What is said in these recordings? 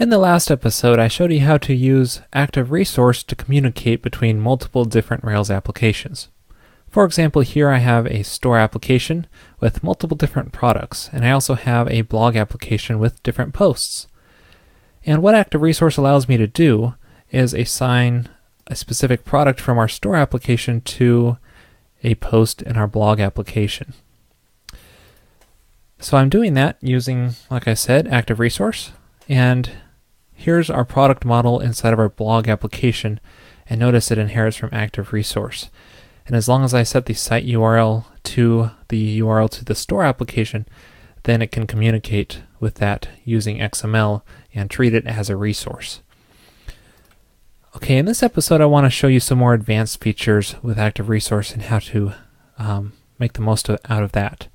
In the last episode, I showed you how to use Active Resource to communicate between multiple different Rails applications. For example, here I have a store application with multiple different products, and I also have a blog application with different posts. And what Active Resource allows me to do is assign a specific product from our store application to a post in our blog application. So I'm doing that using, like I said, Active Resource, and here's our product model inside of our blog application, and notice it inherits from Active Resource. And as long as I set the site URL to the URL to the store application, then it can communicate with that using XML and treat it as a resource. Okay, in this episode I want to show you some more advanced features with Active Resource and how to make the most out of that.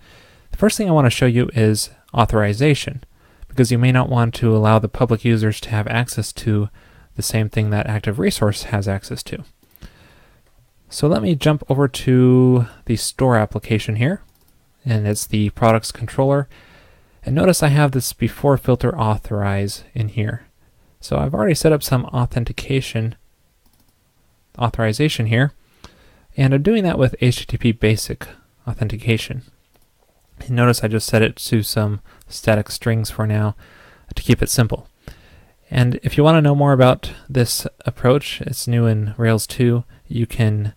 The first thing I want to show you is authorization, because you may not want to allow the public users to have access to the same thing that Active Resource has access to. So let me jump over to the store application here, and it's the products controller. And notice I have this before filter authorize in here. So I've already set up some authorization here, and I'm doing that with HTTP basic authentication. And notice I just set it to some static strings for now to keep it simple. And if you want to know more about this approach, it's new in Rails 2, you can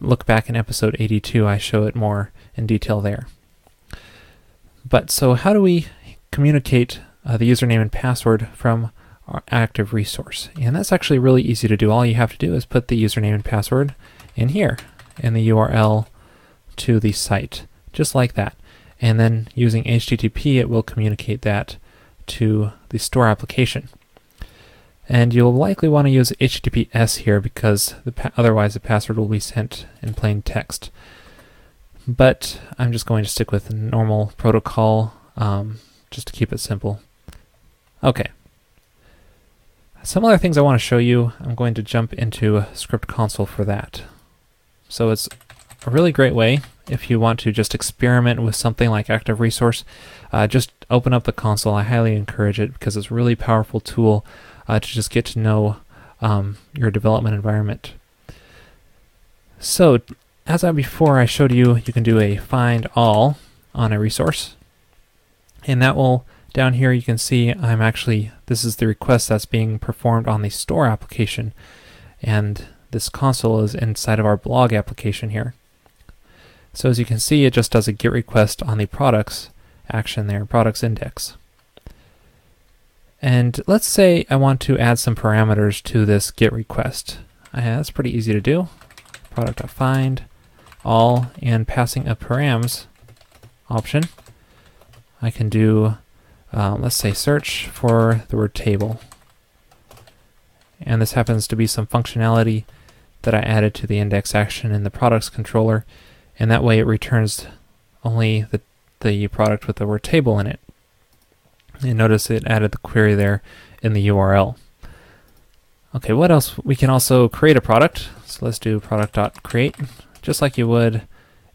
look back in episode 82, I show it more in detail there. But so how do we communicate the username and password from our Active Resource? And that's actually really easy to do. All you have to do is put the username and password in here and the URL to the site, just like that. And then using HTTP, it will communicate that to the store application. And you'll likely want to use HTTPS here because otherwise the password will be sent in plain text. But I'm just going to stick with normal protocol just to keep it simple. Okay. Some other things I want to show you, I'm going to jump into Script Console for that. So it's a really great way if you want to just experiment with something like Active Resource, just open up the console. I highly encourage it because it's a really powerful tool to just get to know your development environment. So as before I showed you, you can do a find all on a resource, and that will, down here you can see I'm actually, this is the request that's being performed on the store application, and this console is inside of our blog application here. So as you can see, it just does a GET request on the products action there, products index. And let's say I want to add some parameters to this GET request. That's pretty easy to do. Product.find, all, and passing a params option. I can do, let's say, search for the word table. And this happens to be some functionality that I added to the index action in the products controller. And that way it returns only the product with the word table in it. And notice it added the query there in the URL. Okay, what else? We can also create a product. So let's do product.create, just like you would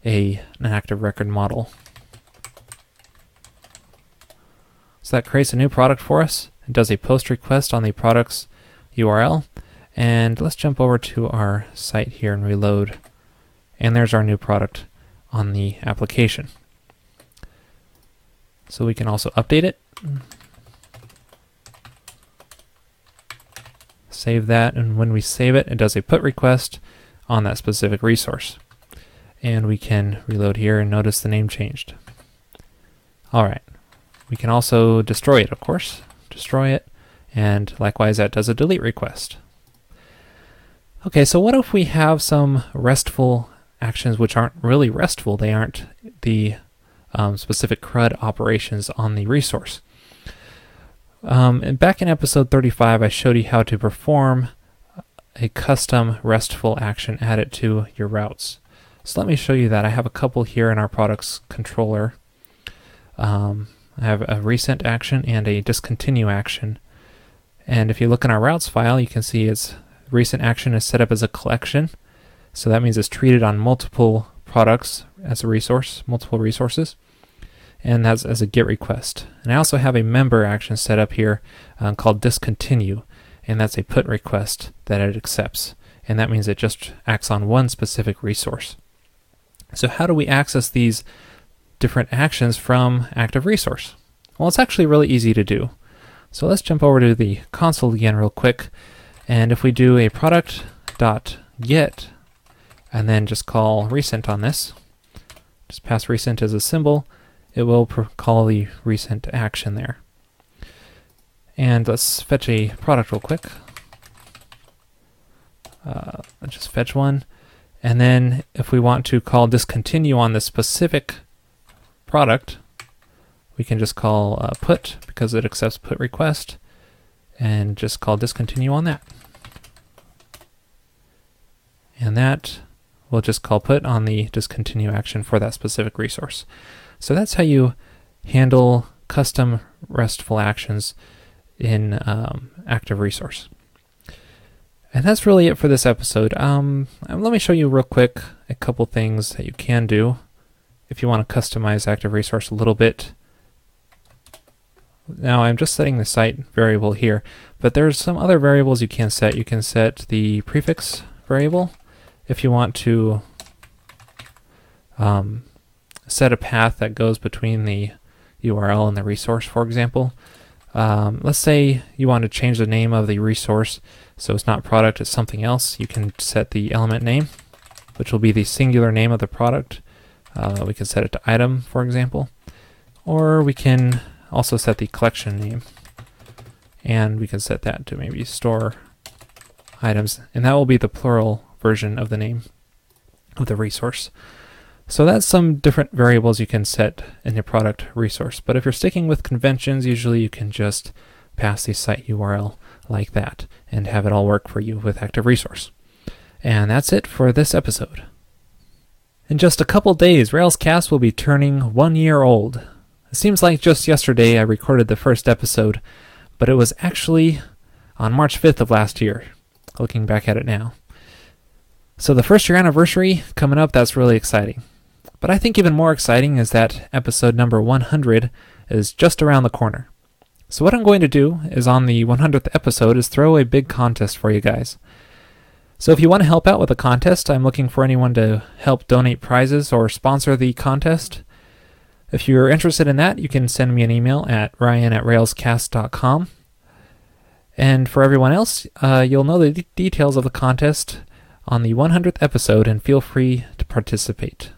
an active record model. So that creates a new product for us. It does a post request on the product's URL. And let's jump over to our site here and reload. And there's our new product on the application. So we can also update it. Save that, and when we save it, it does a PUT request on that specific resource. And we can reload here and notice the name changed. All right. We can also destroy it, of course. Destroy it, and likewise that does a delete request. Okay, so what if we have some RESTful actions which aren't really RESTful, they aren't the specific CRUD operations on the resource. And back in episode 35 I showed you how to perform a custom RESTful action added to your routes. So let me show you that. I have a couple here in our products controller. I have a recent action and a discontinue action. And if you look in our routes file, you can see its recent action is set up as a collection. So that means it's treated on multiple products as a resource, multiple resources. and that's as a GET request. And I also have a member action set up here called discontinue, and that's a PUT request that it accepts. And that means it just acts on one specific resource. So how do we access these different actions from Active Resource? Well, it's actually really easy to do. So let's jump over to the console again real quick. And if we do a product.get and then just call resend on this, just pass resend as a symbol, it will call the resend action there. And let's fetch a product real quick. Let's just fetch one. And then if we want to call discontinue on this specific product, we can just call put, because it accepts put request, and just call discontinue on that. And that will just call put on the discontinue action for that specific resource. So that's how you handle custom RESTful actions in Active Resource. And that's really it for this episode. Let me show you real quick a couple things that you can do if you want to customize Active Resource a little bit. Now I'm just setting the site variable here, but there's some other variables you can set. You can set the prefix variable if you want to set a path that goes between the URL and the resource, for example. Let's say you want to change the name of the resource, so it's not product, it's something else. You can set the element name, which will be the singular name of the product. We can set it to item, for example, or we can also set the collection name, and we can set that to maybe store items, and that will be the plural version of the name of the resource. So that's some different variables you can set in your product resource. But if you're sticking with conventions, usually you can just pass the site URL like that and have it all work for you with Active Resource. And that's it for this episode. In just a couple days, RailsCasts will be turning 1 year old. It seems like just yesterday I recorded the first episode, but it was actually on March 5th of last year, looking back at it now. So the first year anniversary coming up, that's really exciting. But I think even more exciting is that episode number 100 is just around the corner. So what I'm going to do is on the 100th episode is throw a big contest for you guys. So if you want to help out with the contest, I'm looking for anyone to help donate prizes or sponsor the contest. If you're interested in that, you can send me an email at ryan@railscast.com. And for everyone else, you'll know the details of the contest on the 100th episode, and feel free to participate.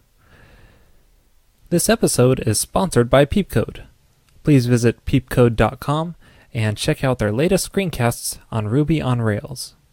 This episode is sponsored by Peepcode. Please visit peepcode.com and check out their latest screencasts on Ruby on Rails.